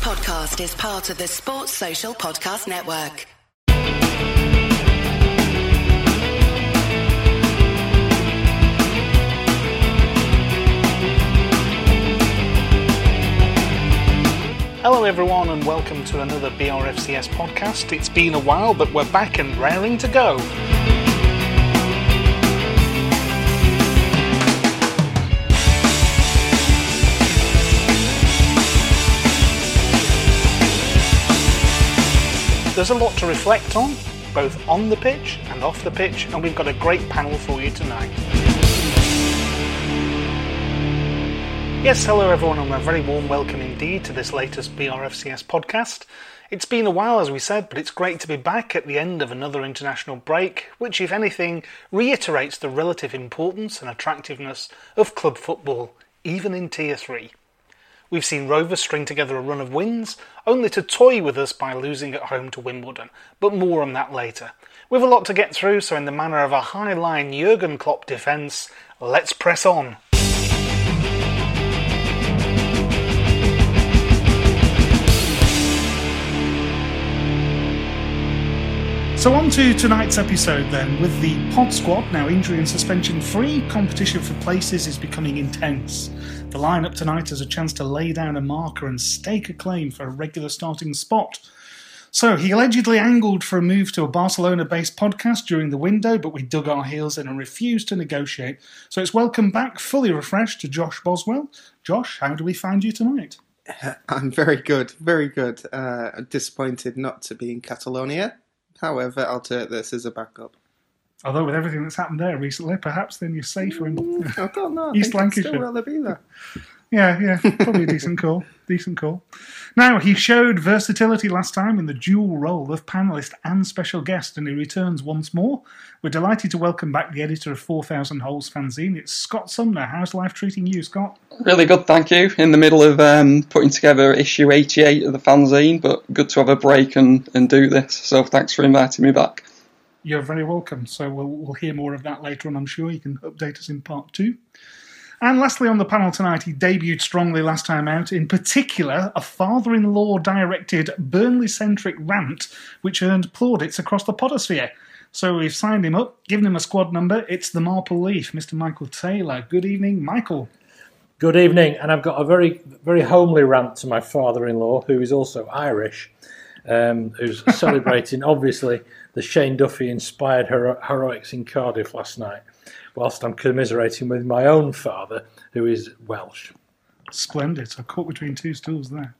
Podcast is part of the Sports Social Podcast Network. Hello everyone and welcome to another BRFCS podcast. It's been a while, but we're back and raring to go. There's a lot to reflect on, both on the pitch and off the pitch, and we've got a great panel for you tonight. Yes, hello everyone, and a very warm welcome indeed to this latest BRFCS podcast. It's been a while, as we said, but it's great to be back at the end of another international break, which, if anything, reiterates the relative importance and attractiveness of club football, even in Tier 3. We've seen Rovers string together a run of wins, only to toy with us by losing at home to Wimbledon, but more on that later. We've a lot to get through, so in the manner of a high-line Jurgen Klopp defence, let's press on. So on to tonight's episode then, with the Pod Squad now injury and suspension free, competition for places is becoming intense. The lineup tonight has a chance to lay down a marker and stake a claim for a regular starting spot. So he allegedly angled for a move to a Barcelona-based podcast during the window, but we dug our heels in and refused to negotiate. So it's welcome back, fully refreshed, to Josh Boswell. Josh, how do we find you tonight? I'm very good. Disappointed not to be in Catalonia. However, I'll take this as a backup. Although with everything that's happened there recently, perhaps then you're safer in I don't know. East Lancashire. Still rather be there. Yeah, probably a decent call. Now, he showed versatility last time in the dual role of panellist and special guest, and he returns once more. We're delighted to welcome back the editor of 4,000 Holes Fanzine. It's Scott Sumner. How's life treating you, Scott? Really good, thank you. In the middle of putting together issue 88 of the fanzine, but good to have a break and do this. So thanks for inviting me back. You're very welcome. So we'll hear more of that later on, I'm sure. You can update us in part two. And lastly on the panel tonight, he debuted strongly last time out, in particular a father-in-law-directed Burnley-centric rant which earned plaudits across the podosphere. So we've signed him up, given him a squad number, it's the Marple Leaf, Mr Michael Taylor. Good evening, Michael. Good evening, and I've got a very, very homely rant to my father-in-law, who is also Irish, who's celebrating, obviously, the Shane Duffy-inspired heroics in Cardiff last night, whilst I'm commiserating with my own father, who is Welsh. Splendid. I'm caught between two stools there.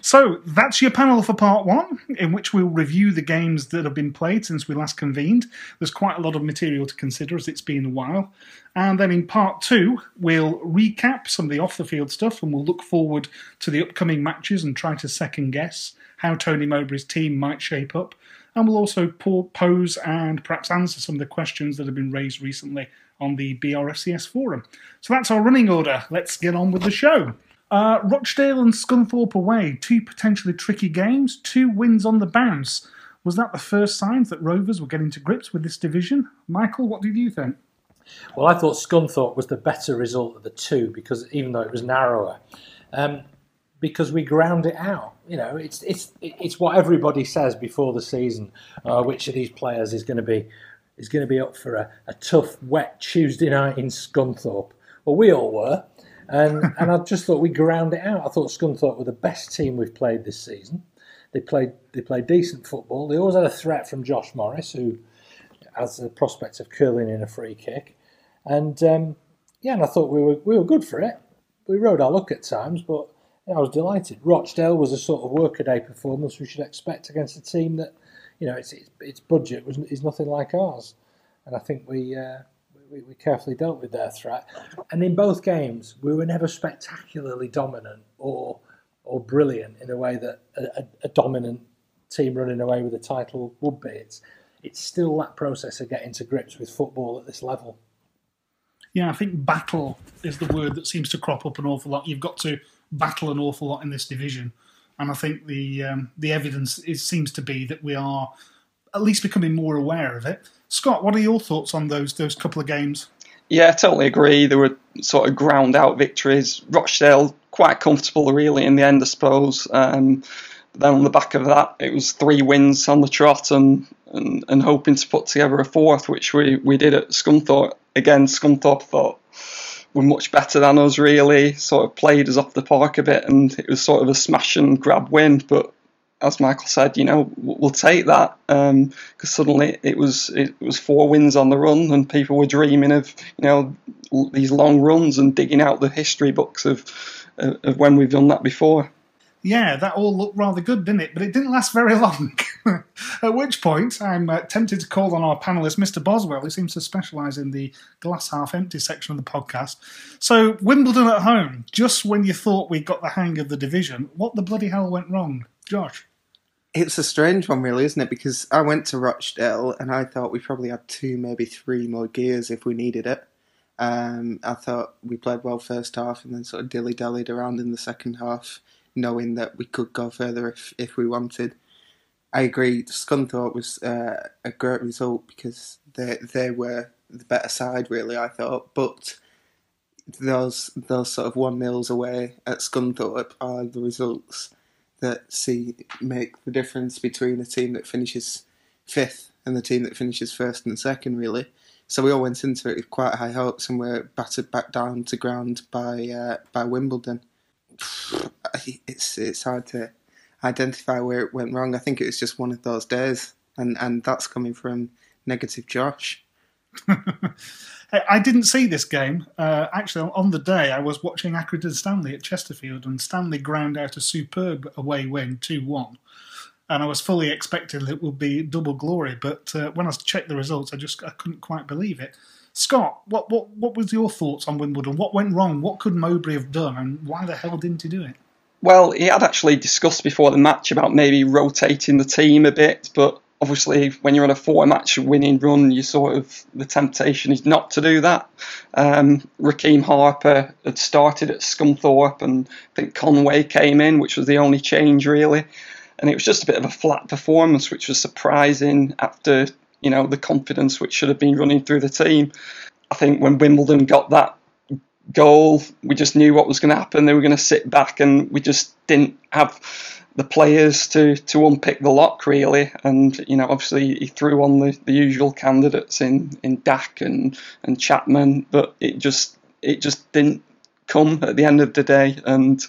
So that's your panel for part one, in which we'll review the games that have been played since we last convened. There's quite a lot of material to consider, as it's been a while. And then in part two, we'll recap some of the off-the-field stuff, and we'll look forward to the upcoming matches and try to second-guess how Tony Mowbray's team might shape up. And we'll also pose and perhaps answer some of the questions that have been raised recently on the BRFCS forum. So that's our running order. Let's get on with the show. Rochdale and Scunthorpe away, two potentially tricky games, two wins on the bounce. Was that the first signs that Rovers were getting to grips with this division? Michael, what did you think? Well, I thought Scunthorpe was the better result of the two, because even though it was narrower, because we ground it out. You know, it's what everybody says before the season. Which of these players is going to be up for a tough, wet Tuesday night in Scunthorpe? Well, we all were. And I just thought we ground it out. I thought Scunthorpe were the best team we've played this season. They played decent football. They always had a threat from Josh Morris, who has the prospect of curling in a free kick. And and I thought we were good for it. We rode our luck at times, but I was delighted. Rochdale was a sort of workaday performance we should expect against a team that, its budget is nothing like ours. And I think we carefully dealt with their threat. And in both games, we were never spectacularly dominant or brilliant in the way that a dominant team running away with a title would be. It's still that process of getting to grips with football at this level. Yeah, I think battle is the word that seems to crop up an awful lot. You've got to battle an awful lot in this division. And I think the evidence seems to be that we are at least becoming more aware of it. Scott, what are your thoughts on those couple of games? Yeah, I totally agree. They were sort of ground out victories. Rochdale, quite comfortable really in the end, I suppose. Then on the back of that, it was 3 wins on the trot and hoping to put together a fourth, which we did at Scunthorpe. Again, Scunthorpe thought were much better than us really, sort of played us off the park a bit, and it was sort of a smash and grab win. But as Michael said, we'll take that, because suddenly it was 4 wins on the run, and people were dreaming of these long runs and digging out the history books of when we've done that before. Yeah, that all looked rather good, didn't it? But it didn't last very long. At which point, I'm tempted to call on our panellist, Mr. Boswell, who seems to specialise in the glass half empty section of the podcast. So, Wimbledon at home, just when you thought we got the hang of the division, what the bloody hell went wrong? Josh? It's a strange one, really, isn't it? Because I went to Rochdale and I thought we probably had 2, maybe 3 more gears if we needed it. I thought we played well first half and then sort of dilly-dallied around in the second half, knowing that we could go further if we wanted. I agree, Scunthorpe was a great result because they were the better side, really, I thought. But those sort of 1-0s away at Scunthorpe are the results that make the difference between a team that finishes 5th and the team that finishes 1st and 2nd, really. So we all went into it with quite high hopes and were battered back down to ground by Wimbledon. It's hard to identify where it went wrong. I think it was just one of those days, and that's coming from negative Josh. I didn't see this game. Actually, on the day, I was watching Accrington Stanley at Chesterfield, and Stanley ground out a superb away win, 2-1. And I was fully expecting it would be double glory, but when I checked the results, I couldn't quite believe it. Scott, what was your thoughts on Wimbledon? What went wrong? What could Mowbray have done? And why the hell didn't he do it? Well, he had actually discussed before the match about maybe rotating the team a bit, but obviously when you're on a 4-match winning run, the temptation is not to do that. Raheem Harper had started at Scunthorpe, and I think Conway came in, which was the only change really. And it was just a bit of a flat performance, which was surprising after the confidence which should have been running through the team. I think when Wimbledon got that goal, we just knew what was going to happen. They were going to sit back, and we just didn't have the players to unpick the lock, really. And, obviously he threw on the usual candidates in Dack and Chapman, but it just didn't come at the end of the day. And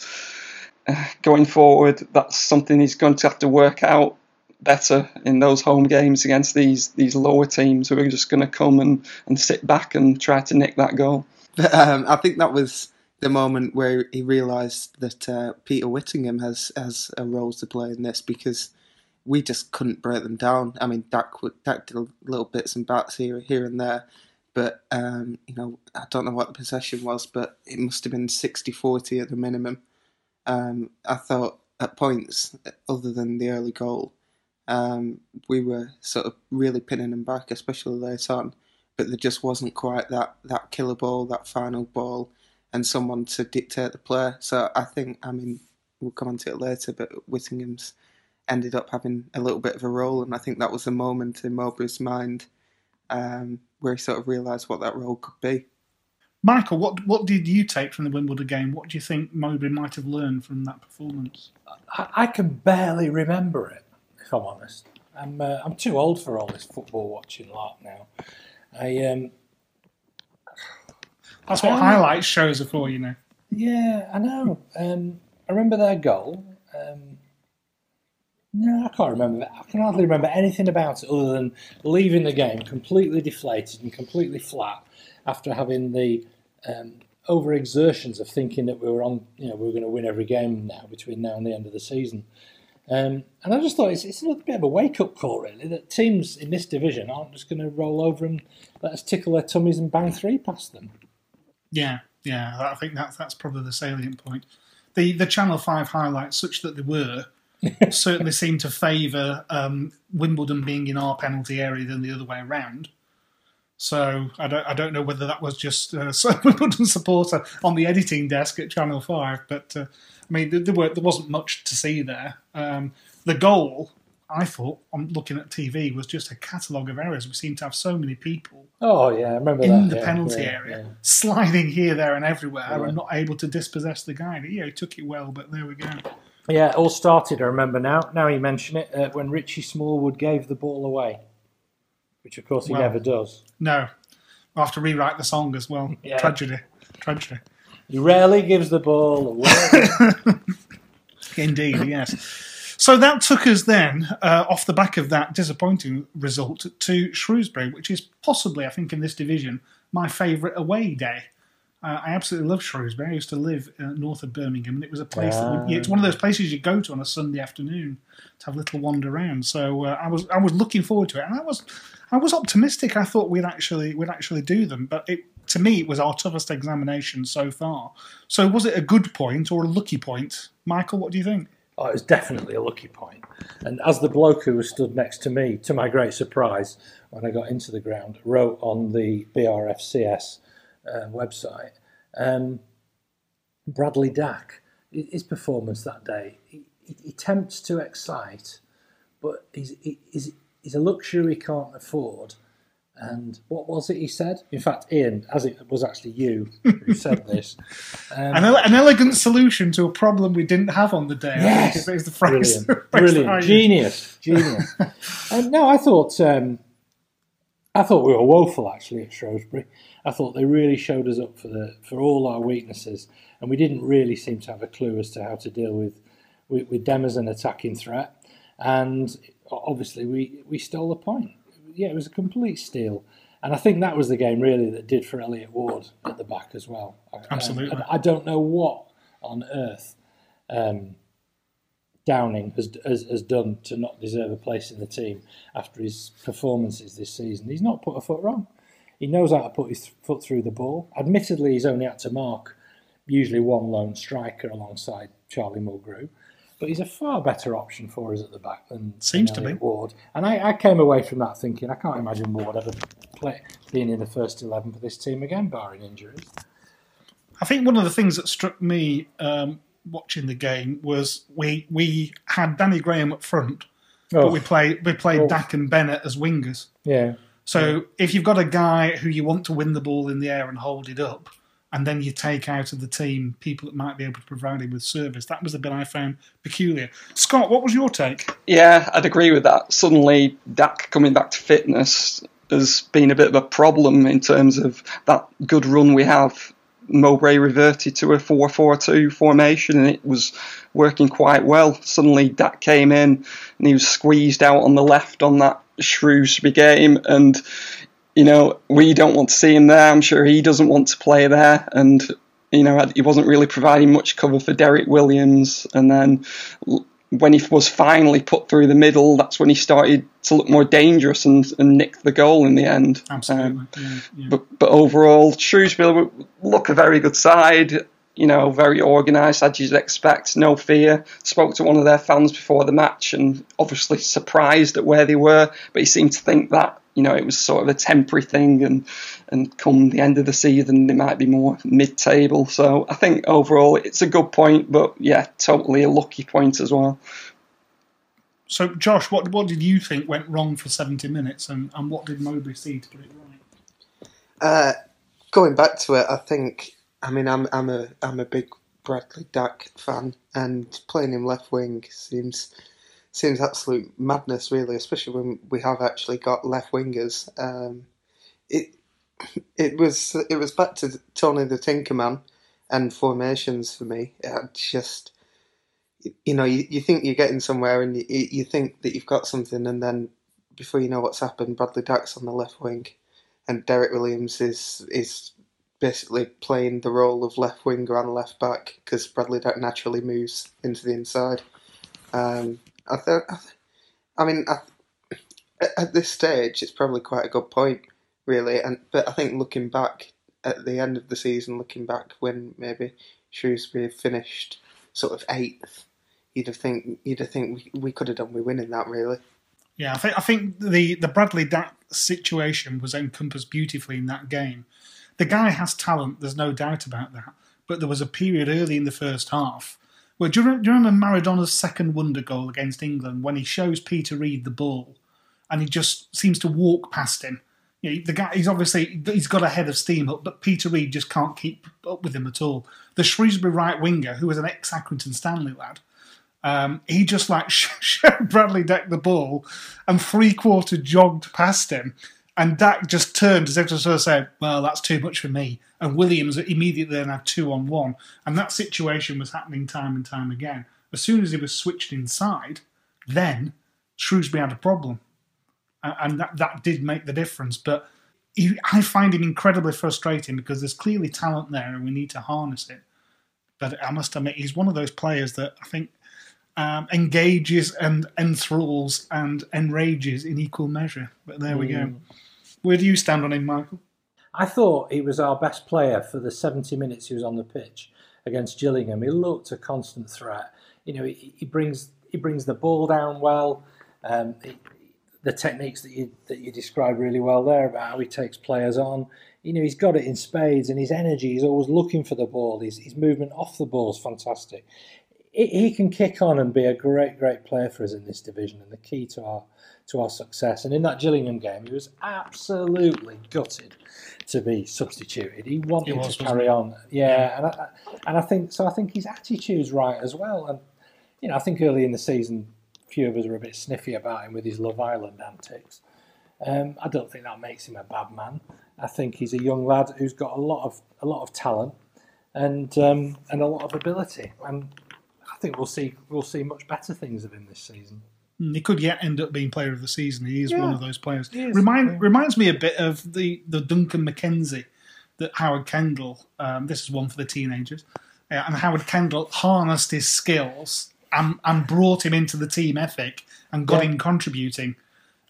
going forward, that's something he's going to have to work out better in those home games against these lower teams who are just going to come and sit back and try to nick that goal. I think that was the moment where he realised that Peter Whittingham has a role to play in this, because we just couldn't break them down. I mean, Dak did little bits and bats here and there, but I don't know what the possession was, but it must have been 60-40 at the minimum. I thought at points other than the early goal, we were sort of really pinning them back, especially late on. But there just wasn't quite that killer ball, that final ball, and someone to dictate the play. So I think, we'll come on to it later, but Whittingham's ended up having a little bit of a role, and I think that was the moment in Mowbray's mind where he sort of realised what that role could be. Michael, what did you take from the Wimbledon game? What do you think Mowbray might have learned from that performance? I can barely remember it, if I'm honest. I'm too old for all this football watching lark now. That's what highlights shows are for, Yeah, I know. I remember their goal. No, I can't remember. I can hardly remember anything about it other than leaving the game completely deflated and completely flat after having the overexertions of thinking that we were on, you know, we were going to win every game now between now and the end of the season. And I just thought it's a bit of a wake-up call, really, that teams in this division aren't just going to roll over and let us tickle their tummies and bang three past them. Yeah, I think that's probably the salient point. The Channel 5 highlights, such that they were, certainly seem to favour Wimbledon being in our penalty area than the other way around. So I don't know whether that was just a Wimbledon supporter on the editing desk at Channel 5, but I mean there wasn't much to see there. The goal, I thought, on looking at TV, was just a catalogue of errors. We seemed to have so many people. Oh yeah, I remember in that, the penalty area, sliding here, there, and everywhere, and not able to dispossess the guy. Yeah, he took it well, but there we go. Yeah, it all started, I remember now you mention it, when Richie Smallwood gave the ball away, which of course he never does. No. I'll have to rewrite the song as well. Yeah. Tragedy. He rarely gives the ball away. Indeed, yes. So that took us then, off the back of that disappointing result, to Shrewsbury, which is possibly, I think, in this division, my favourite away day. I absolutely love Shrewsbury. I used to live north of Birmingham, and it was a place it's one of those places you go to on a Sunday afternoon to have a little wander around. So I was looking forward to it, and I was optimistic. I thought we'd actually do them, but to me it was our toughest examination so far. So was it a good point or a lucky point, Michael? What do you think? Oh, it was definitely a lucky point. And as the bloke who was stood next to me, to my great surprise, when I got into the ground, wrote on the BRFCS. Website. Bradley Dack, his performance that day, he attempts to excite, but he's a luxury he can't afford. And what was it he said? In fact, Ian, as it was actually you who said this. An elegant solution to a problem we didn't have on the day. Yes! I think is the phrase. Brilliant. Genius. No, I thought we were woeful, actually, at Shrewsbury. I thought they really showed us up for all our weaknesses, and we didn't really seem to have a clue as to how to deal with them as an attacking threat. And obviously, we stole the point. Yeah, it was a complete steal. And I think that was the game, really, that did for Elliot Ward at the back as well. Absolutely. I don't know what on earth Downing has done to not deserve a place in the team after his performances this season. He's not put a foot wrong. He knows how to put his foot through the ball. Admittedly, he's only had to mark usually one lone striker alongside Charlie Mulgrew, but he's a far better option for us at the back than Ward. And I came away from that thinking I can't imagine Ward ever being in the first 11 for this team again, barring injuries. I think one of the things that struck me watching the game was we had Danny Graham up front, but we played Dak and Bennett as wingers. Yeah. So if you've got a guy who you want to win the ball in the air and hold it up, and then you take out of the team people that might be able to provide him with service, that was the bit I found peculiar. Scott, what was your take? Yeah, I'd agree with that. Suddenly, Dak coming back to fitness has been a bit of a problem in terms of that good run we have. Mowbray reverted to a 4-4-2 formation, and it was working quite well. Suddenly, Dak came in, and he was squeezed out on the left on that Shrewsbury game, and you know, we don't want to see him there. I'm sure he doesn't want to play there, and you know, he wasn't really providing much cover for Derek Williams. And then when he was finally put through the middle, that's when he started to look more dangerous and nicked the goal in the end. Absolutely. But overall, Shrewsbury look a very good side, you know, very organised, as you'd expect, no fear. Spoke to one of their fans before the match and obviously surprised at where they were, but he seemed to think that, you know, it was sort of a temporary thing and come the end of the season, they might be more mid-table. So I think overall it's a good point, but yeah, totally a lucky point as well. So Josh, what did you think went wrong for 70 minutes and what did Mowbray see to get it right? Going back to it, I think... I mean, I'm a big Bradley Dack fan, and playing him left wing seems absolute madness, really, especially when we have actually got left wingers. It was back to Tony the Tinkerman, and formations for me. Just, you know, you think you're getting somewhere and you think that you've got something, and then before you know what's happened, Bradley Dack's on the left wing and Derek Williams is basically playing the role of left winger and left back because Bradley Dack naturally moves into the inside. At this stage, it's probably quite a good point, really. But I think looking back at the end of the season, looking back when maybe Shrewsbury finished sort of eighth, you'd have think we could have done with winning that, really. Yeah, I think the Bradley Dack situation was encompassed beautifully in that game. The guy has talent, there's no doubt about that. But there was a period early in the first half. Well, do you remember Maradona's second wonder goal against England when he shows Peter Reid the ball and he just seems to walk past him? You know, the guy, he's got a head of steam up, but Peter Reid just can't keep up with him at all. The Shrewsbury right winger, who was an ex-Accrington Stanley lad, he just showed Bradley Dack the ball and three-quarter jogged past him. And Dack just turned as if to sort of say, well, that's too much for me. And Williams immediately then had 2-on-1. And that situation was happening time and time again. As soon as he was switched inside, then Shrewsbury had a problem. And that did make the difference. But I find him incredibly frustrating because there's clearly talent there and we need to harness it. But I must admit, he's one of those players that I think engages and enthralls and enrages in equal measure. But there we go. Where do you stand on him, Michael? I thought he was our best player for the 70 minutes he was on the pitch against Gillingham. He looked a constant threat. You know, he brings the ball down well. The techniques that you describe really well there about how he takes players on. You know, he's got it in spades, and his energy, he's always looking for the ball. His movement off the ball is fantastic. He can kick on and be a great, great player for us in this division and the key to our success. And in that Gillingham game, he was absolutely gutted to be substituted. He wanted to carry on. Yeah, and I think so. I think his attitude's right as well. And, you know, I think early in the season, a few of us were a bit sniffy about him with his Love Island antics. I don't think that makes him a bad man. I think he's a young lad who's got a lot of talent and a lot of ability. And I think we'll see much better things of him this season. He could yet end up being player of the season. He is one of those players. Reminds me a bit of the Duncan McKenzie that Howard Kendall, this is one for the teenagers, and Howard Kendall harnessed his skills and brought him into the team ethic and got him contributing.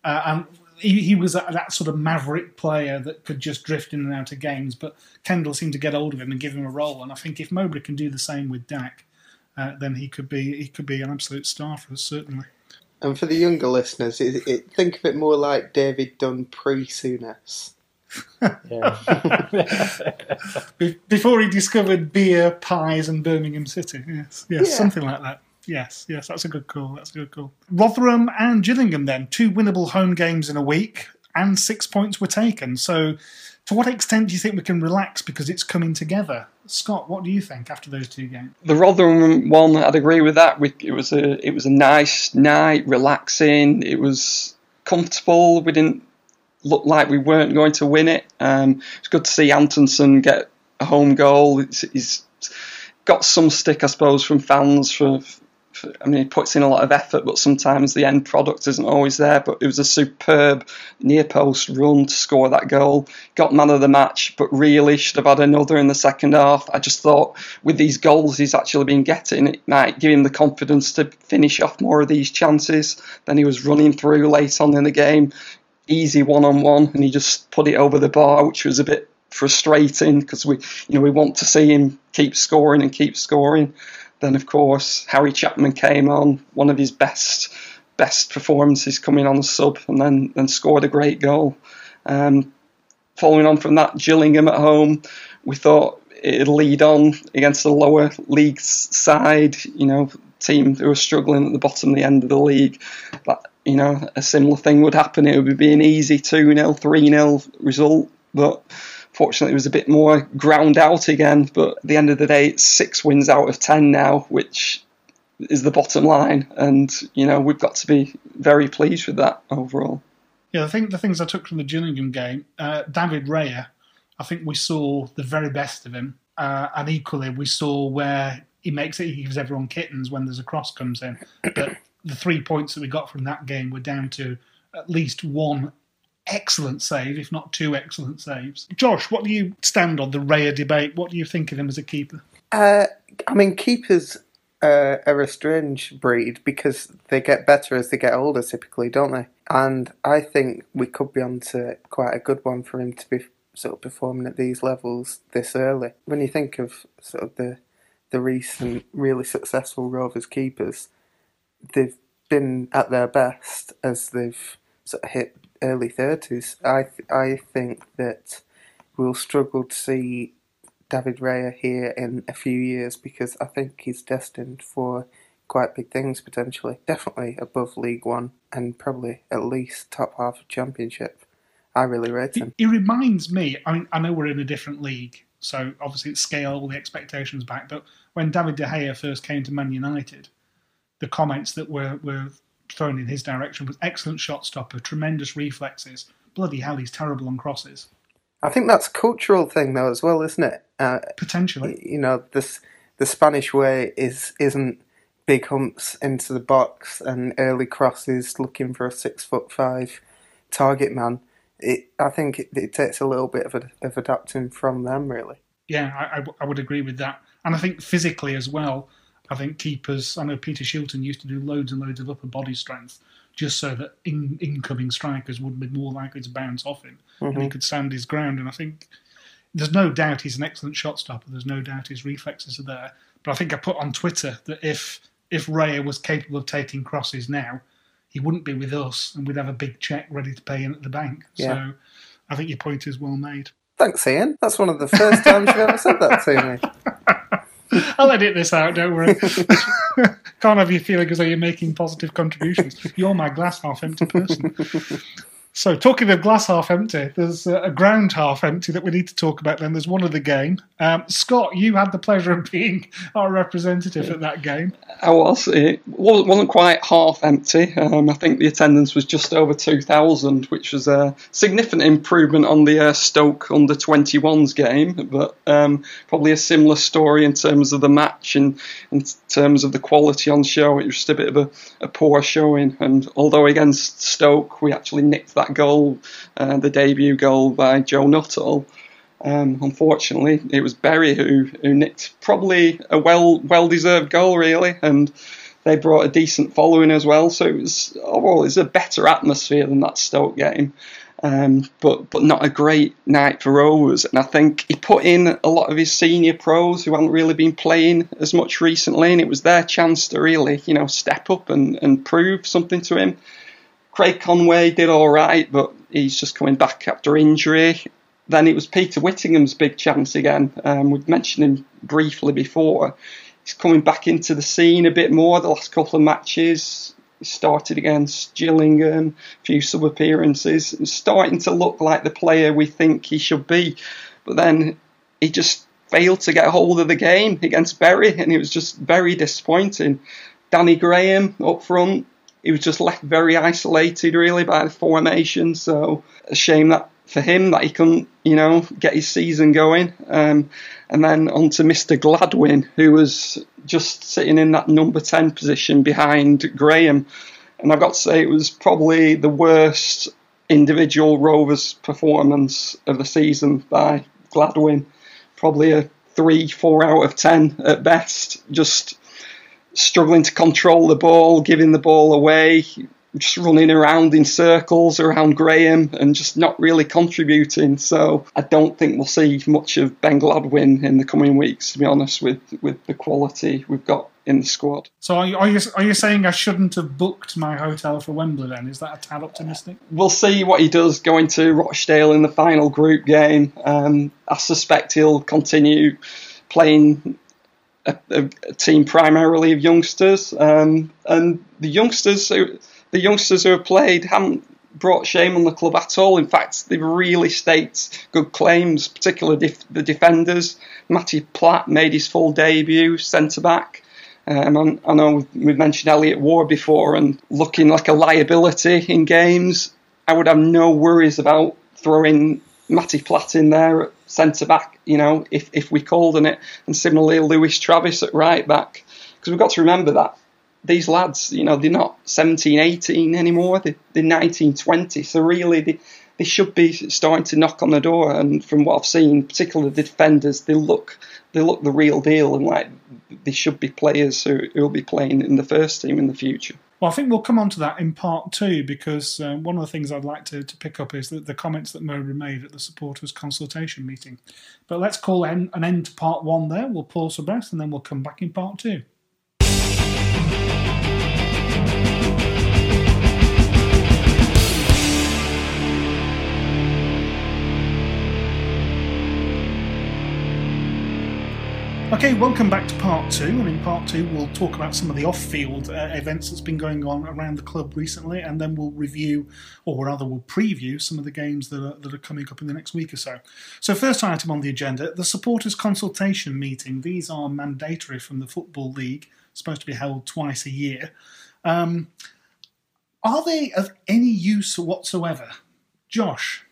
And he was that sort of maverick player that could just drift in and out of games, but Kendall seemed to get hold of him and give him a role. And I think if Mowbray can do the same with Dack, then he could be an absolute star for us, certainly. And for the younger listeners, think of it more like David Dunn pre-Souness. Before he discovered beer, pies and Birmingham City. Yes, something like that. Yes, that's a good call. Rotherham and Gillingham then, 2 winnable home games in a week and 6 points were taken. So to what extent do you think we can relax because it's coming together? Scott, what do you think after those 2 games? The Rotherham one, I'd agree with that. It was a nice night, relaxing. It was comfortable. We didn't look like we weren't going to win it. It's good to see Antonsen get a home goal. He's got some stick, I suppose, from fans. He puts in a lot of effort, but sometimes the end product isn't always there. But it was a superb near-post run to score that goal. Got man of the match, but really should have had another in the second half. I just thought with these goals he's actually been getting, it might give him the confidence to finish off more of these chances. Then he was running through late on in the game, easy one-on-one, and he just put it over the bar, which was a bit frustrating because we want to see him keep scoring. Then, of course, Harry Chapman came on, one of his best performances coming on the sub, and then scored a great goal. Following on from that, Gillingham at home, we thought it'd lead on against the lower league side, you know, team who were struggling at the bottom, the end of the league. That, you know, a similar thing would happen. It would be an easy 2-0, 3-0 result, but fortunately, it was a bit more ground out again, but at the end of the day, it's 6 wins out of 10 now, which is the bottom line. And, you know, we've got to be very pleased with that overall. Yeah, I think the things I took from the Gillingham game, David Raya, I think we saw the very best of him. And equally, we saw where he makes it, he gives everyone kittens when there's a cross comes in. But the 3 points that we got from that game were down to at least one excellent save, if not two excellent saves. Josh, what do you stand on the Raya debate? What do you think of him as a keeper? I mean, keepers are a strange breed because they get better as they get older, typically, don't they? And I think we could be onto quite a good one for him to be sort of performing at these levels this early. When you think of sort of the recent really successful Rovers keepers, they've been at their best as they've sort of hit early 30s. I think that we'll struggle to see David Raya here in a few years because I think he's destined for quite big things potentially. Definitely above League One and probably at least top half of Championship. I really rate him. He reminds me, I mean, I know we're in a different league, so obviously it's scaled all the expectations back, but when David De Gea first came to Man United, the comments that were thrown in his direction was excellent shot stopper, tremendous reflexes, bloody hell, he's terrible on crosses. I think that's a cultural thing though as well, isn't it? Potentially. You know, the Spanish way isn't big humps into the box and early crosses looking for a 6'5" target man. I think it takes a little bit of adapting from them, really. Yeah, I would agree with that. And I think physically as well, I think keepers, I know Peter Shilton used to do loads and loads of upper body strength just so that incoming strikers would be more likely to bounce off him and he could stand his ground. And I think there's no doubt he's an excellent shot stopper. There's no doubt his reflexes are there. But I think I put on Twitter that if Raya was capable of taking crosses now, he wouldn't be with us and we'd have a big cheque ready to pay in at the bank. Yeah. So I think your point is well made. Thanks, Ian. That's one of the first times you've ever said that to me. I'll edit this out, don't worry. Can't have you feeling as though you're making positive contributions. You're my glass half empty person. So talking of glass half empty, there's a ground half empty that we need to talk about then. There's one of the game. Scott, you had the pleasure of being our representative at that game. I was. It wasn't quite half empty. I think the attendance was just over 2,000, which was a significant improvement on the Stoke under-21s game, but probably a similar story in terms of the match and in terms of the quality on show. It was just a bit of a poor showing. And although against Stoke, we actually nicked that goal, the debut goal by Joe Nuttall. Unfortunately, it was Berry who nicked probably a well-deserved goal, really, and they brought a decent following as well. So it was overall, it's a better atmosphere than that Stoke game, but not a great night for Rovers. And I think he put in a lot of his senior pros who hadn't really been playing as much recently, and it was their chance to really, you know, step up and prove something to him. Craig Conway did all right, but he's just coming back after injury. Then it was Peter Whittingham's big chance again. We've mentioned him briefly before. He's coming back into the scene a bit more the last couple of matches. He started against Gillingham, a few sub-appearances. He's starting to look like the player we think he should be. But then he just failed to get hold of the game against Bury, and it was just very disappointing. Danny Graham up front. He was just left very isolated, really, by the formation. So a shame that for him that he couldn't, you know, get his season going. And then on to Mr. Gladwin, who was just sitting in that number 10 position behind Graham. And I've got to say, it was probably the worst individual Rovers performance of the season by Gladwin. Probably a 3-4 out of 10 at best. Just struggling to control the ball, giving the ball away, just running around in circles around Graham and just not really contributing. So I don't think we'll see much of Ben Gladwin in the coming weeks, to be honest, with the quality we've got in the squad. So are you saying I shouldn't have booked my hotel for Wembley then? Is that a tad optimistic? We'll see what he does going to Rochdale in the final group game. I suspect he'll continue playing a team primarily of youngsters, and the youngsters who have played haven't brought shame on the club at all. In fact, they've really staked good claims, particularly the defenders. Matty Platt made his full debut, centre back. I know we've mentioned Elliot Ward before, and looking like a liability in games. I would have no worries about throwing Matty Platt in there at centre back, you know, if we called on it, and similarly Lewis Travis at right back, because we've got to remember that these lads, you know, they're not 17, 18 anymore, they're 19, 20, so really they should be starting to knock on the door. And from what I've seen, particularly the defenders, they look the real deal, and like they should be players who will be playing in the first team in the future. Well, I think we'll come on to that in part two, because one of the things I'd like to pick up is the comments that Mowbray made at the supporters' consultation meeting. But let's call an end to part one there. We'll pause for breath and then we'll come back in part two. Okay, welcome back to part two, and in part two we'll talk about some of the off-field events that's been going on around the club recently, and then we'll review, or rather we'll preview, some of the games that are coming up in the next week or so. So first item on the agenda, the supporters' consultation meeting. These are mandatory from the Football League, supposed to be held twice a year. Are they of any use whatsoever? Josh?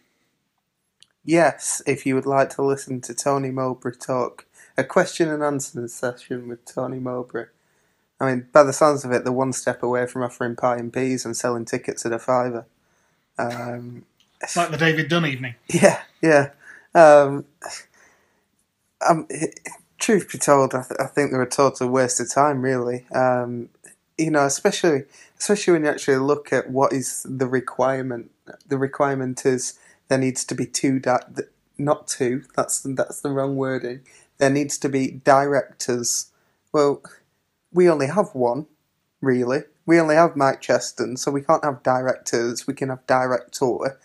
Yes, if you would like to listen to Tony Mowbray talk. A question and answer session with Tony Mowbray. I mean, by the sounds of it, they're one step away from offering pie and peas and selling tickets at a £5. It's like the David Dunn evening. Yeah. Truth be told, I think they're a total waste of time, really. You know, especially when you actually look at what is the requirement. The requirement is there needs to be not two. That's the wrong wording. There needs to be directors. Well, we only have one, really. We only have Mike Cheston, so we can't have directors. We can have director.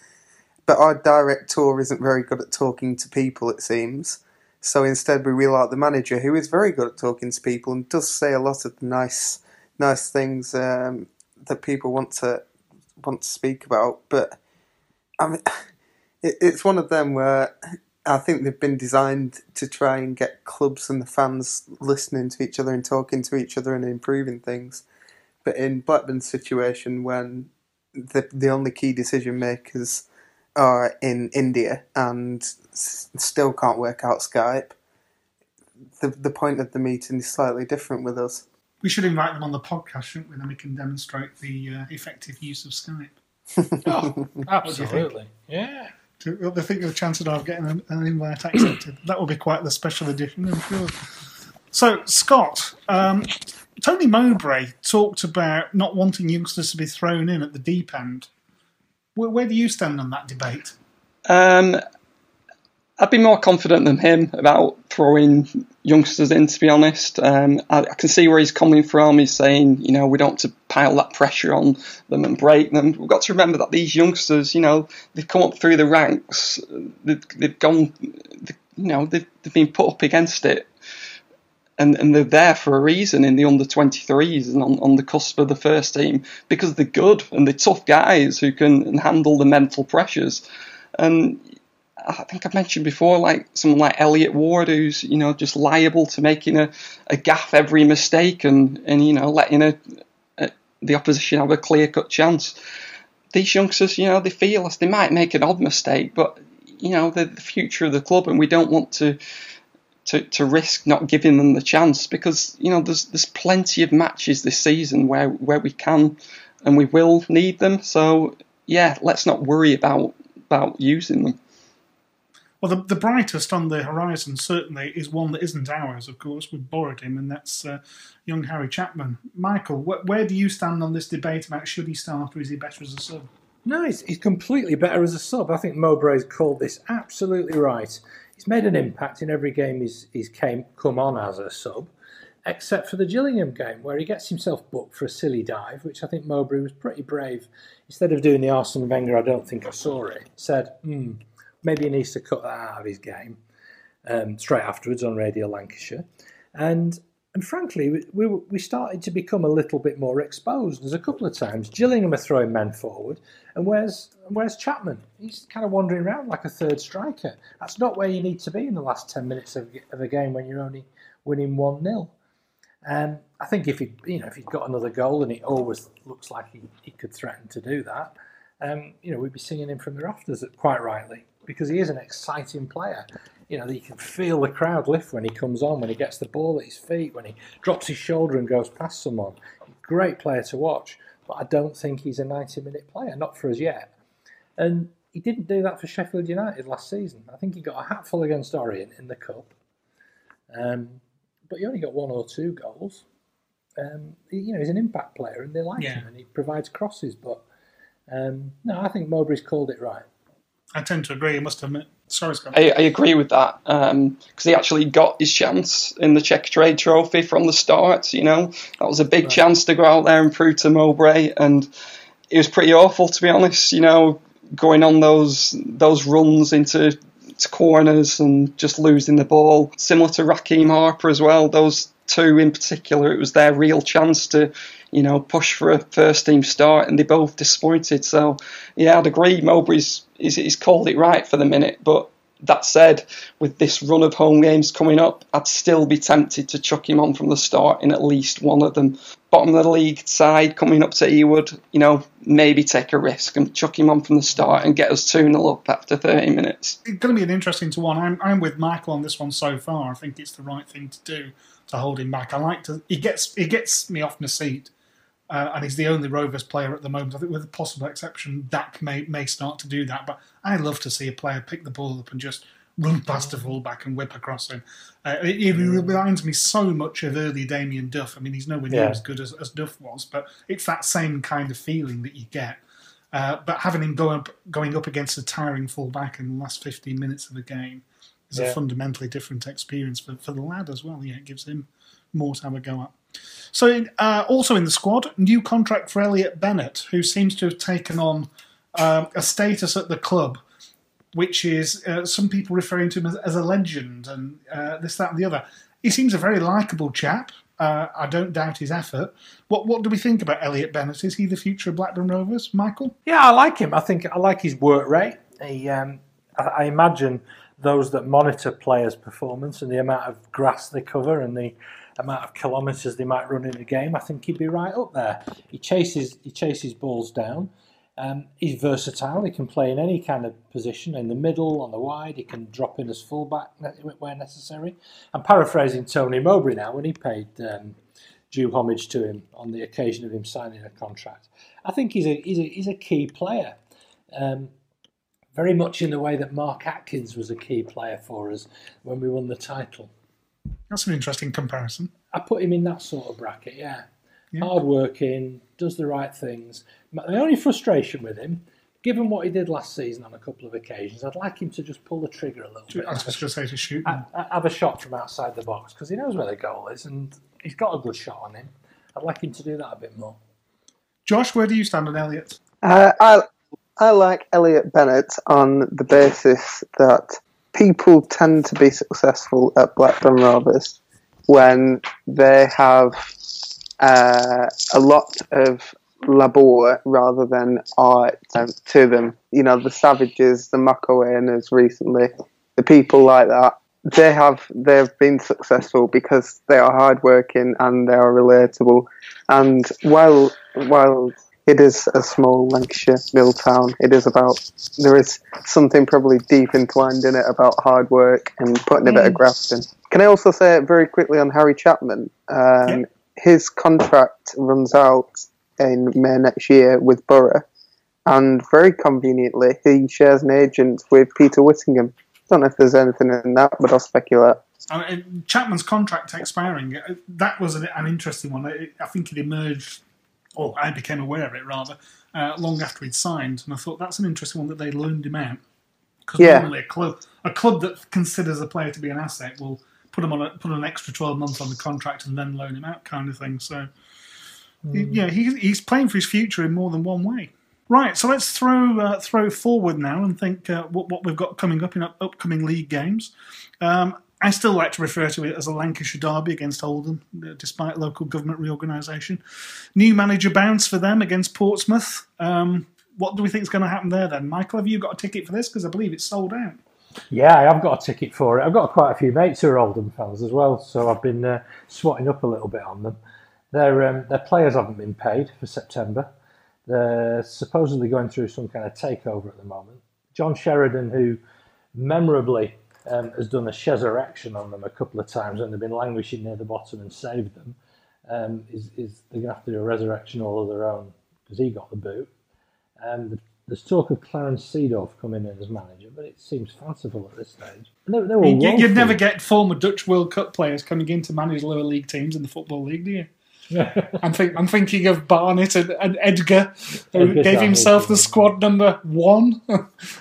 But our director isn't very good at talking to people, it seems. So instead we reel out the manager, who is very good at talking to people and does say a lot of the nice things that people want to speak about. But I mean, it's one of them where I think they've been designed to try and get clubs and the fans listening to each other and talking to each other and improving things. But in Blackburn's situation, when the only key decision makers are in India and still can't work out Skype, the point of the meeting is slightly different with us. We should invite them on the podcast, shouldn't we? Then we can demonstrate the effective use of Skype. Oh, absolutely. Yeah. They think the chances of getting an invite accepted. That will be quite the special edition, I'm sure. So, Scott, Tony Mowbray talked about not wanting youngsters to be thrown in at the deep end. Where do you stand on that debate? I'd be more confident than him about throwing youngsters in, to be honest. I can see where he's coming from. He's saying, you know, we don't have to pile that pressure on them and break them. We've got to remember that these youngsters, you know, they've come up through the ranks. They've gone, you know, they've been put up against it. And they're there for a reason in the under-23s and on the cusp of the first team, because they're good and they're tough guys who can handle the mental pressures. And I think I've mentioned before, like someone like Elliot Ward, who's, you know, just liable to making a gaffe every mistake and you know, letting the opposition have a clear-cut chance. These youngsters, you know, they feel as they might make an odd mistake, but, you know, they're the future of the club, and we don't want to risk not giving them the chance, because, you know, there's plenty of matches this season where we can and we will need them. So, yeah, let's not worry about using them. Well, the brightest on the horizon, certainly, is one that isn't ours, of course. We've borrowed him, and that's young Harry Chapman. Michael, where do you stand on this debate about should he start or is he better as a sub? No, he's completely better as a sub. I think Mowbray's called this absolutely right. He's made an impact in every game he's come on as a sub, except for the Gillingham game, where he gets himself booked for a silly dive, which I think Mowbray was pretty brave. Instead of doing the Arsene Wenger, I don't think I saw it, said, maybe he needs to cut that out of his game straight afterwards on Radio Lancashire. And frankly, we started to become a little bit more exposed. There's a couple of times Gillingham are throwing men forward, and where's Chapman? He's kind of wandering around like a third striker. That's not where you need to be in the last 10 minutes of a game when you're only winning 1-0. I think if he'd got another goal, and it always looks like he could threaten to do that, we'd be singing him from the rafters, quite rightly. because he is an exciting player. You know, you can feel the crowd lift when he comes on, when he gets the ball at his feet, when he drops his shoulder and goes past someone. Great player to watch, but I don't think he's a 90-minute player, not for us yet. And he didn't do that for Sheffield United last season. I think he got a hatful against Orient in the Cup, but he only got one or two goals. You know, he's an impact player and they like him and he provides crosses, but no, I think Mowbray's called it right. I tend to agree, I must admit. Sorry, Scott. I agree with that, because he actually got his chance in the Czech Trade Trophy from the start, you know. That was a big chance to go out there and prove to Mowbray, and it was pretty awful, to be honest, you know, going on those runs into corners and just losing the ball. Similar to Raheem Harper as well, those two in particular, it was their real chance to, you know, push for a first-team start, and they both disappointed. So, yeah, I'd agree, Mowbray's he's called it right for the minute. But that said, with this run of home games coming up, I'd still be tempted to chuck him on from the start in at least one of them. Bottom of the league side coming up to Ewood, you know, maybe take a risk and chuck him on from the start and get us 2-0 up after 30 minutes. It's going to be an interesting one. I'm with Michael on this one so far. I think it's the right thing to do to hold him back. I like to... He gets me off my seat. And he's the only Rovers player at the moment. I think with a possible exception, Dak may start to do that. But I love to see a player pick the ball up and just run past a fullback and whip across him. It reminds me so much of early Damien Duff. I mean, he's nowhere near as good as Duff was, but it's that same kind of feeling that you get. But having him going up against a tiring fullback in the last 15 minutes of the game is a fundamentally different experience for the lad as well. Yeah, it gives him more to have a go at. So, also in the squad, new contract for Elliot Bennett, who seems to have taken on a status at the club, which is some people referring to him as a legend and this, that and the other. He seems a very likeable chap. I don't doubt his effort. What do we think about Elliot Bennett? Is he the future of Blackburn Rovers, Michael? Yeah, I like him. I think I like his work rate. He, I imagine those that monitor players' performance and the amount of grass they cover and the amount of kilometres they might run in a game, I think he'd be right up there. He chases balls down. He's versatile. He can play in any kind of position, in the middle, on the wide. He can drop in as fullback where necessary. I'm paraphrasing Tony Mowbray now when he paid due homage to him on the occasion of him signing a contract. I think he's a key player. Very much in the way that Mark Atkins was a key player for us when we won the title. That's an interesting comparison. I put him in that sort of bracket, yeah. Hard-working, does the right things. My only frustration with him, given what he did last season on a couple of occasions, I'd like him to just pull the trigger a little bit. I was just going to say to shoot. Have a shot from outside the box, because he knows where the goal is and he's got a good shot on him. I'd like him to do that a bit more. Josh, where do you stand on Elliot? I like Elliot Bennett on the basis that people tend to be successful at Blackburn Rovers when they have a lot of labour rather than art to them. You know, the Savages, the Macawainers recently, the people like that, they've been successful because they are hardworking and they are relatable. And while it is a small Lancashire mill town. There is something probably deep entwined in it about hard work and putting a bit of graft in. Can I also say very quickly on Harry Chapman? His contract runs out in May next year with Borough, and very conveniently, he shares an agent with Peter Whittingham. I don't know if there's anything in that, but I'll speculate. Chapman's contract expiring, that was an interesting one. I think it emerged... Oh, I became aware of it, rather, long after he'd signed. And I thought, that's an interesting one that they loaned him out. Because normally a club that considers a player to be an asset will put him on an extra 12 months on the contract and then loan him out kind of thing. So, he's playing for his future in more than one way. Right, so let's throw forward now and think what we've got coming up in upcoming league games. I still like to refer to it as a Lancashire derby against Oldham, despite local government reorganisation. New manager bounce for them against Portsmouth. What do we think is going to happen there then? Michael, have you got a ticket for this? Because I believe it's sold out. Yeah, I have got a ticket for it. I've got quite a few mates who are Oldham fans as well, so I've been swatting up a little bit on them. Their players haven't been paid for September. They're supposedly going through some kind of takeover at the moment. John Sheridan, who memorably has done a Sheserection on them a couple of times when they've been languishing near the bottom and saved them, is they're going to have to do a resurrection all of their own because he got the boot. There's talk of Clarence Seedorf coming in as manager, but it seems fanciful at this stage. They were you'd never get former Dutch World Cup players coming in to manage lower league teams in the Football League, do you? I'm thinking of Barnett and Edgar, who gave himself the squad number 1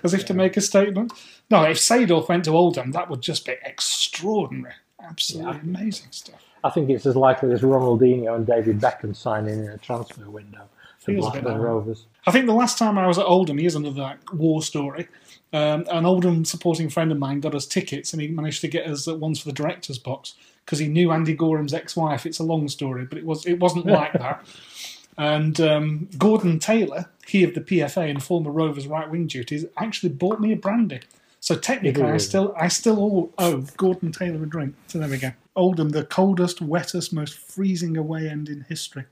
as if to make a statement. No, if Seedorf went to Oldham, that would just be extraordinary. Absolutely amazing stuff. I think it's as likely as Ronaldinho and David Beckham signing in a transfer window for Blackburn Rovers. I think the last time I was at Oldham, here's another war story, an Oldham supporting friend of mine got us tickets and he managed to get us ones for the director's box because he knew Andy Gorham's ex-wife. It's a long story, but it wasn't like that. And Gordon Taylor, he of the PFA and former Rovers right-wing duties, actually bought me a brandy. So technically, I still owe Gordon Taylor a drink. So there we go. Oldham, the coldest, wettest, most freezing away end in history.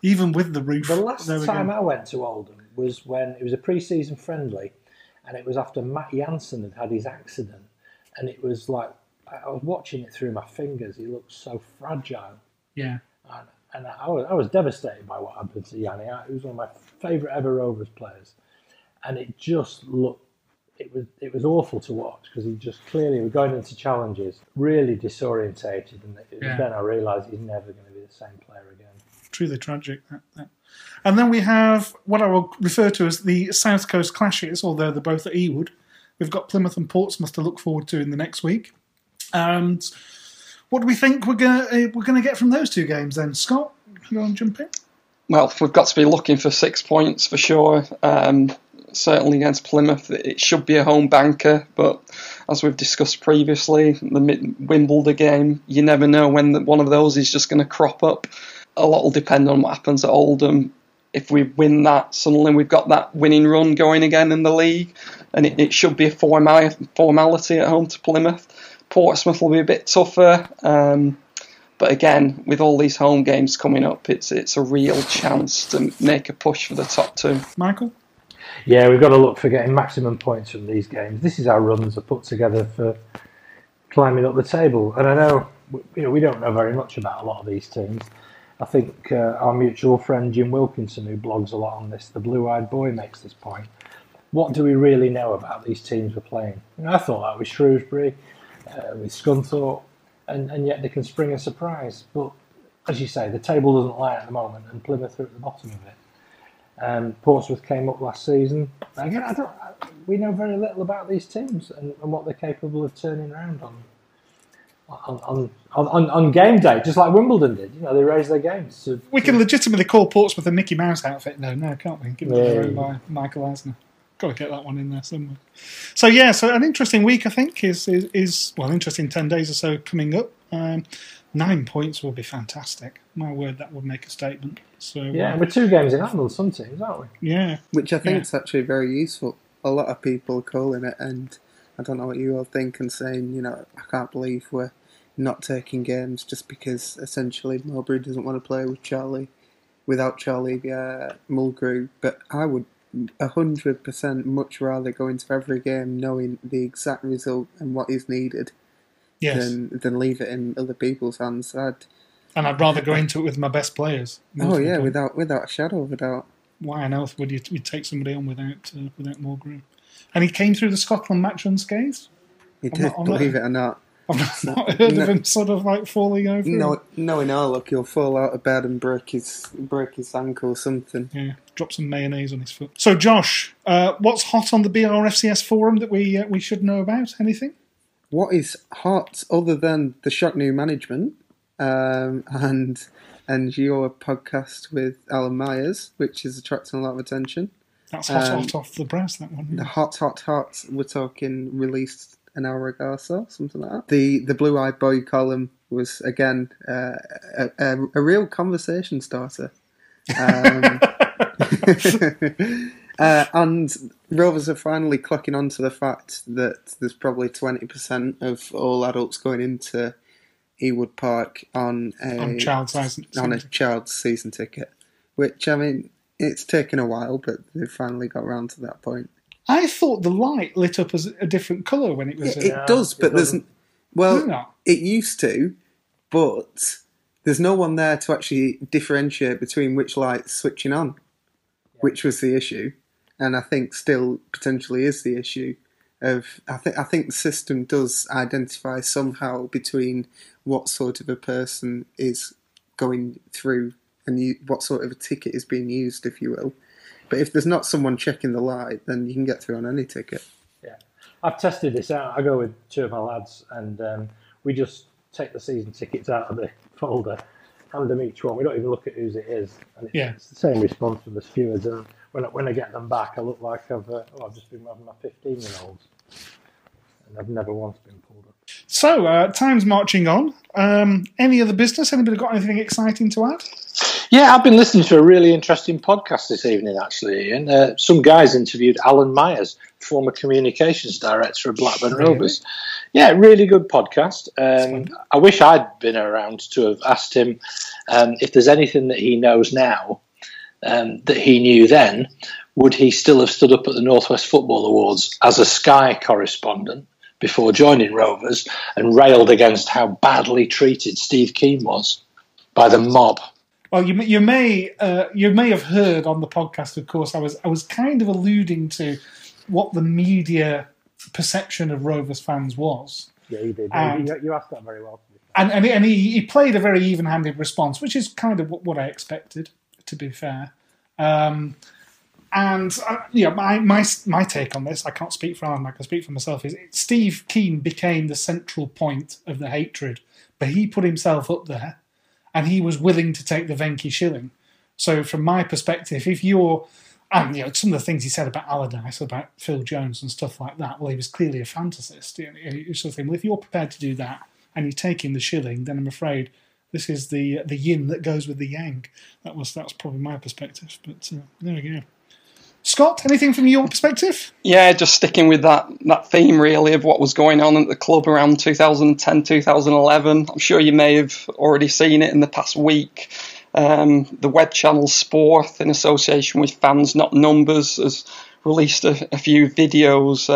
Even with the roof. The last time I went to Oldham was when it was a pre-season friendly and it was after Matt Janssen had had his accident and it was like, I was watching it through my fingers. He looked so fragile. Yeah. And I was devastated by what happened to Yanni. He was one of my favourite ever Rovers players. And it just looked, it was awful to watch because he just clearly was going into challenges, really disorientated. And then I realised he's never going to be the same player again. Truly tragic. That. And then we have what I will refer to as the South Coast clashes, although they're both at Ewood. We've got Plymouth and Portsmouth to look forward to in the next week. And what do we think we're going to get from those two games then? Scott, you want to jump in? Well, we've got to be looking for 6 points for sure. Certainly against Plymouth, it should be a home banker, but as we've discussed previously, the Wimbledon game, you never know when one of those is just going to crop up. A lot will depend on what happens at Oldham. If we win that, suddenly we've got that winning run going again in the league, and it should be a formality at home to Plymouth. Portsmouth will be a bit tougher, but again, with all these home games coming up, it's a real chance to make a push for the top two. Michael? Yeah, we've got to look for getting maximum points from these games. This is how runs are put together for climbing up the table, and I know, we don't know very much about a lot of these teams. I think our mutual friend Jim Wilkinson, who blogs a lot on this, the Blue-Eyed Boy, makes this point. What do we really know about these teams we're playing? I thought that with Shrewsbury, with Scunthorpe, and yet they can spring a surprise. But as you say, the table doesn't lie at the moment, and Plymouth are at the bottom of it. Portsmouth came up last season. Again, we know very little about these teams and what they're capable of turning around on. On game day, just like Wimbledon did, they raised their games. So, we can legitimately call Portsmouth a Mickey Mouse outfit now, can't we? Given the role by Michael Eisner, got to get that one in there somewhere. So so an interesting week, I think, is interesting 10 days or so coming up. 9 points will be fantastic. My word, that would make a statement. So we're 2 games in hand on some teams, aren't we? Yeah, which I think is actually very useful. A lot of people are calling it, and I don't know what you all think and saying, I can't believe we're not taking games just because essentially Mowbray doesn't want to play without Charlie Mulgrew, but I would 100% much rather go into every game knowing the exact result and what is needed than leave it in other people's hands. I'd rather go into it with my best players. Without a shadow of a doubt. Why on earth would you take somebody on without Mulgrew? And he came through the Scotland match unscathed. He did, believe it or not. I've not heard of him sort of like falling over. No, knowing our luck, he'll fall out of bed and break his ankle or something. Yeah, drop some mayonnaise on his foot. So, Josh, what's hot on the BRFCS forum that we should know about? Anything? What is hot other than the Shock New Management and your podcast with Alan Myers, which is attracting a lot of attention? That's hot off the press, that one. The hot. We're talking released an hour ago or so, something like that. The Blue-Eyed Boy column was, again, a real conversation starter. And Rovers are finally clocking on to the fact that there's probably 20% of all adults going into Ewood Park on a child's season ticket, which, I mean, it's taken a while, but they've finally got round to that point. I thought the light lit up as a different colour when it was... It does, but it doesn't. Well, it used to, but there's no one there to actually differentiate between which light's switching on, which was the issue, and I think still potentially is the issue. I think the system does identify somehow between what sort of a person is going through and what sort of a ticket is being used, if you will. But if there's not someone checking the light, then you can get through on any ticket. Yeah, I've tested this out. I go with two of my lads, and we just take the season tickets out of the folder, hand them each one. We don't even look at whose it is. And it's the same response from the stewards. And when I get them back, I look like I've just been having my 15-year-olds. And I've never once been pulled up. So, time's marching on. Any other business? Anybody got anything exciting to add? Yeah, I've been listening to a really interesting podcast this evening, actually, Ian. Some guys interviewed Alan Myers, former communications director of Blackburn Rovers. Yeah, really good podcast. I wish I'd been around to have asked him if there's anything that he knows now that he knew then, would he still have stood up at the North West Football Awards as a Sky correspondent before joining Rovers and railed against how badly treated Steve Keane was by the mob? Well, you may have heard on the podcast, of course, I was kind of alluding to what the media perception of Rovers fans was. Yeah, you did. And you asked that very well. And he played a very even-handed response, which is kind of what I expected, to be fair. My take on this, I can't speak for Alan, I can speak for myself, is Steve Keane became the central point of the hatred, but he put himself up there. And he was willing to take the Venky shilling. So from my perspective, if you're... And, some of the things he said about Allardyce, about Phil Jones and stuff like that, well, he was clearly a fantasist. Well, if you're prepared to do that and you're taking the shilling, then I'm afraid this is the yin that goes with the yang. That's probably my perspective. But there we go. Scott, anything from your perspective? Yeah, just sticking with that theme, really, of what was going on at the club around 2010, 2011. I'm sure you may have already seen it in the past week. The web channel Sport, in association with Fans Not Numbers, has released a few videos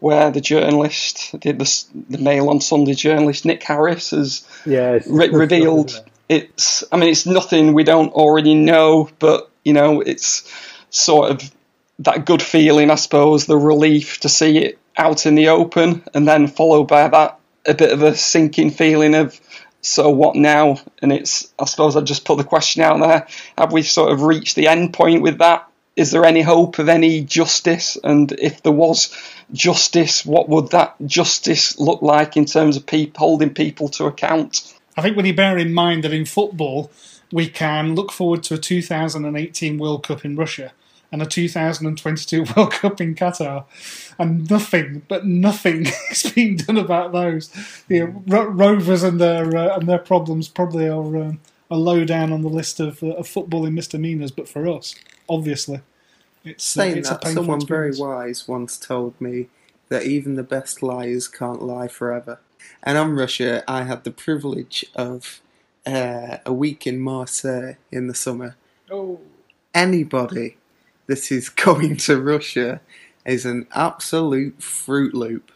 where the journalist, the Mail on Sunday journalist, Nick Harris, has revealed... It's nothing we don't already know, but, it's... sort of that good feeling, I suppose, the relief to see it out in the open, and then followed by that, a bit of a sinking feeling of, so what now? And it's, I suppose I'd just put the question out there, have we sort of reached the end point with that? Is there any hope of any justice? And if there was justice, what would that justice look like in terms of holding people to account? I think when you bear in mind that in football, we can look forward to a 2018 World Cup in Russia and a 2022 World Cup in Qatar, and nothing is being done about those. Rovers and their problems probably are low down on the list of footballing misdemeanours, but for us, obviously, it's a painful experience. Someone very wise once told me that even the best liars can't lie forever. And on Russia, I had the privilege of... a week in Marseille in the summer. Oh. Anybody that is going to Russia is an absolute fruit loop.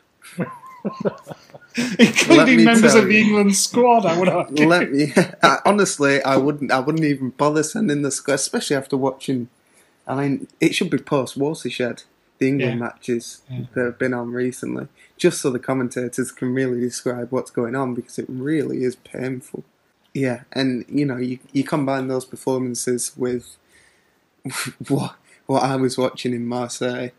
Including members of the England squad, I would argue. I wouldn't even bother sending the squad, especially after watching. I mean, it should be post Watershed, the England matches that have been on recently, just so the commentators can really describe what's going on, because it really is painful. Yeah, and you combine those performances with what I was watching in Marseille,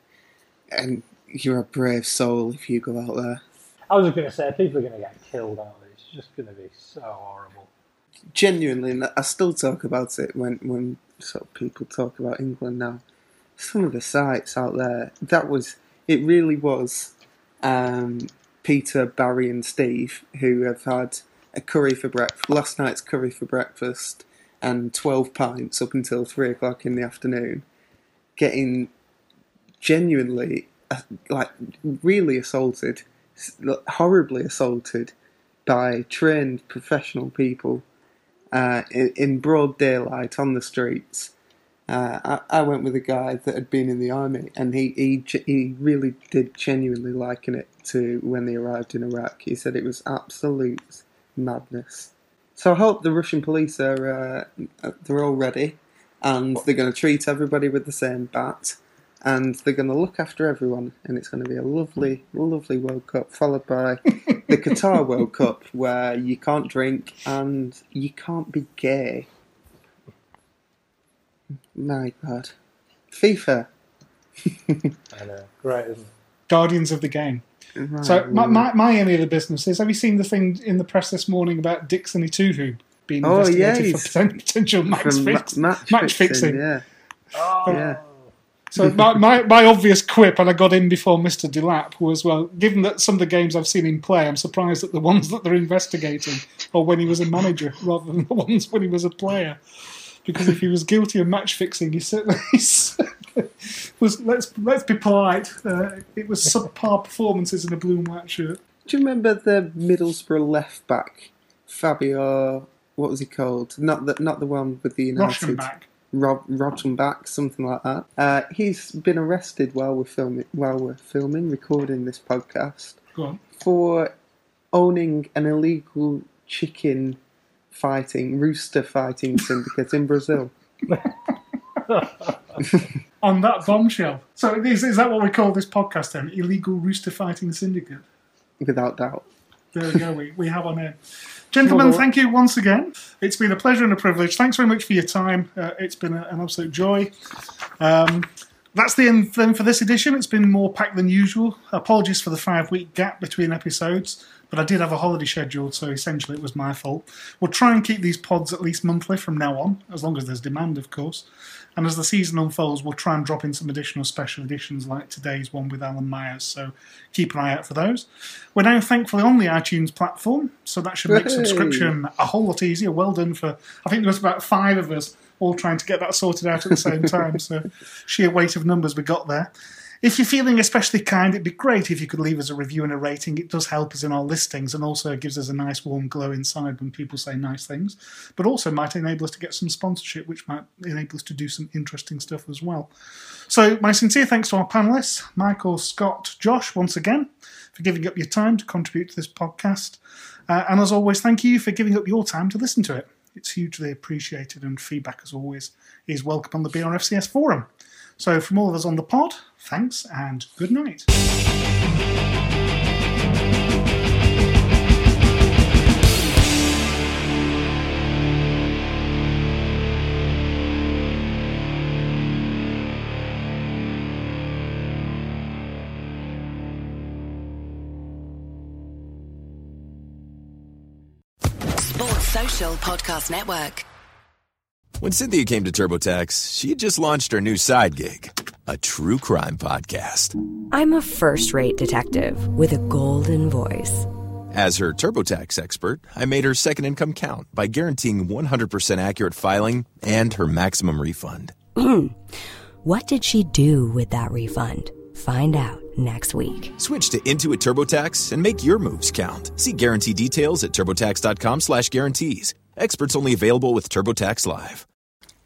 and you're a brave soul if you go out there. I was going to say, people are going to get killed, aren't they? It's just going to be so horrible. Genuinely, and I still talk about it when sort of people talk about England now. Some of the sights out there, it really was Peter, Barry and Steve, who have had... a curry for breakfast, last night's curry for breakfast, and 12 pints up until 3 o'clock in the afternoon, getting genuinely, really assaulted, horribly assaulted by trained professional people in broad daylight on the streets. I went with a guy that had been in the army, and he really did genuinely liken it to when they arrived in Iraq. He said it was absolute madness. So I hope the Russian police are they're all ready, and they're going to treat everybody with the same bat, and they're going to look after everyone, and it's going to be a lovely, lovely World Cup, followed by the Qatar World Cup, where you can't drink and you can't be gay. My God. FIFA. I know. Great, isn't it? Guardians of the game. Right. So my only other business is, have you seen the thing in the press this morning about Dickson Ituhu being investigated for potential match fixing? Yeah. Oh. Yeah. So my obvious quip, and I got in before Mr. Delap, was, well, given that some of the games I've seen him play, I'm surprised that the ones that they're investigating are when he was a manager rather than the ones when he was a player. Because if he was guilty of match fixing, he certainly was. Let's be polite. It was subpar performances in a blue and white shirt. Do you remember the Middlesbrough left back, Fabio? What was he called? Not the one with the United. Rottenback, something like that. He's been arrested while we're filming, recording this podcast, for owning an illegal chicken rooster fighting syndicate in Brazil. On that bombshell. So is that what we call this podcast then? Illegal rooster fighting syndicate? Without doubt. There we go, we have on air. Gentlemen, thank you once again. It's been a pleasure and a privilege. Thanks very much for your time. It's been an absolute joy. That's the end then for this edition. It's been more packed than usual. Apologies for the 5-week gap between episodes, but I did have a holiday scheduled, so essentially it was my fault. We'll try and keep these pods at least monthly from now on, as long as there's demand, of course. And as the season unfolds, we'll try and drop in some additional special editions like today's one with Alan Myers, so keep an eye out for those. We're now thankfully on the iTunes platform, so that should make subscription a whole lot easier. Well done for, I think there was about 5 of us, all trying to get that sorted out at the same time, so sheer weight of numbers we got there. If you're feeling especially kind, it'd be great if you could leave us a review and a rating. It does help us in our listings, and also gives us a nice warm glow inside when people say nice things, but also might enable us to get some sponsorship, which might enable us to do some interesting stuff as well. So my sincere thanks to our panellists, Michael, Scott, Josh, once again, for giving up your time to contribute to this podcast. And as always, thank you for giving up your time to listen to it. It's hugely appreciated, and feedback, as always, is welcome on the BRFCS forum. So from all of us on the pod, thanks and good night. Sports Social Podcast Network. When Cynthia came to TurboTax, she had just launched her new side gig, a true crime podcast. I'm a first-rate detective with a golden voice. As her TurboTax expert, I made her second income count by guaranteeing 100% accurate filing and her maximum refund. What did she do with that refund? Find out next week. Switch to Intuit TurboTax and make your moves count. See guarantee details at turbotax.com/guarantees. Experts only available with TurboTax Live.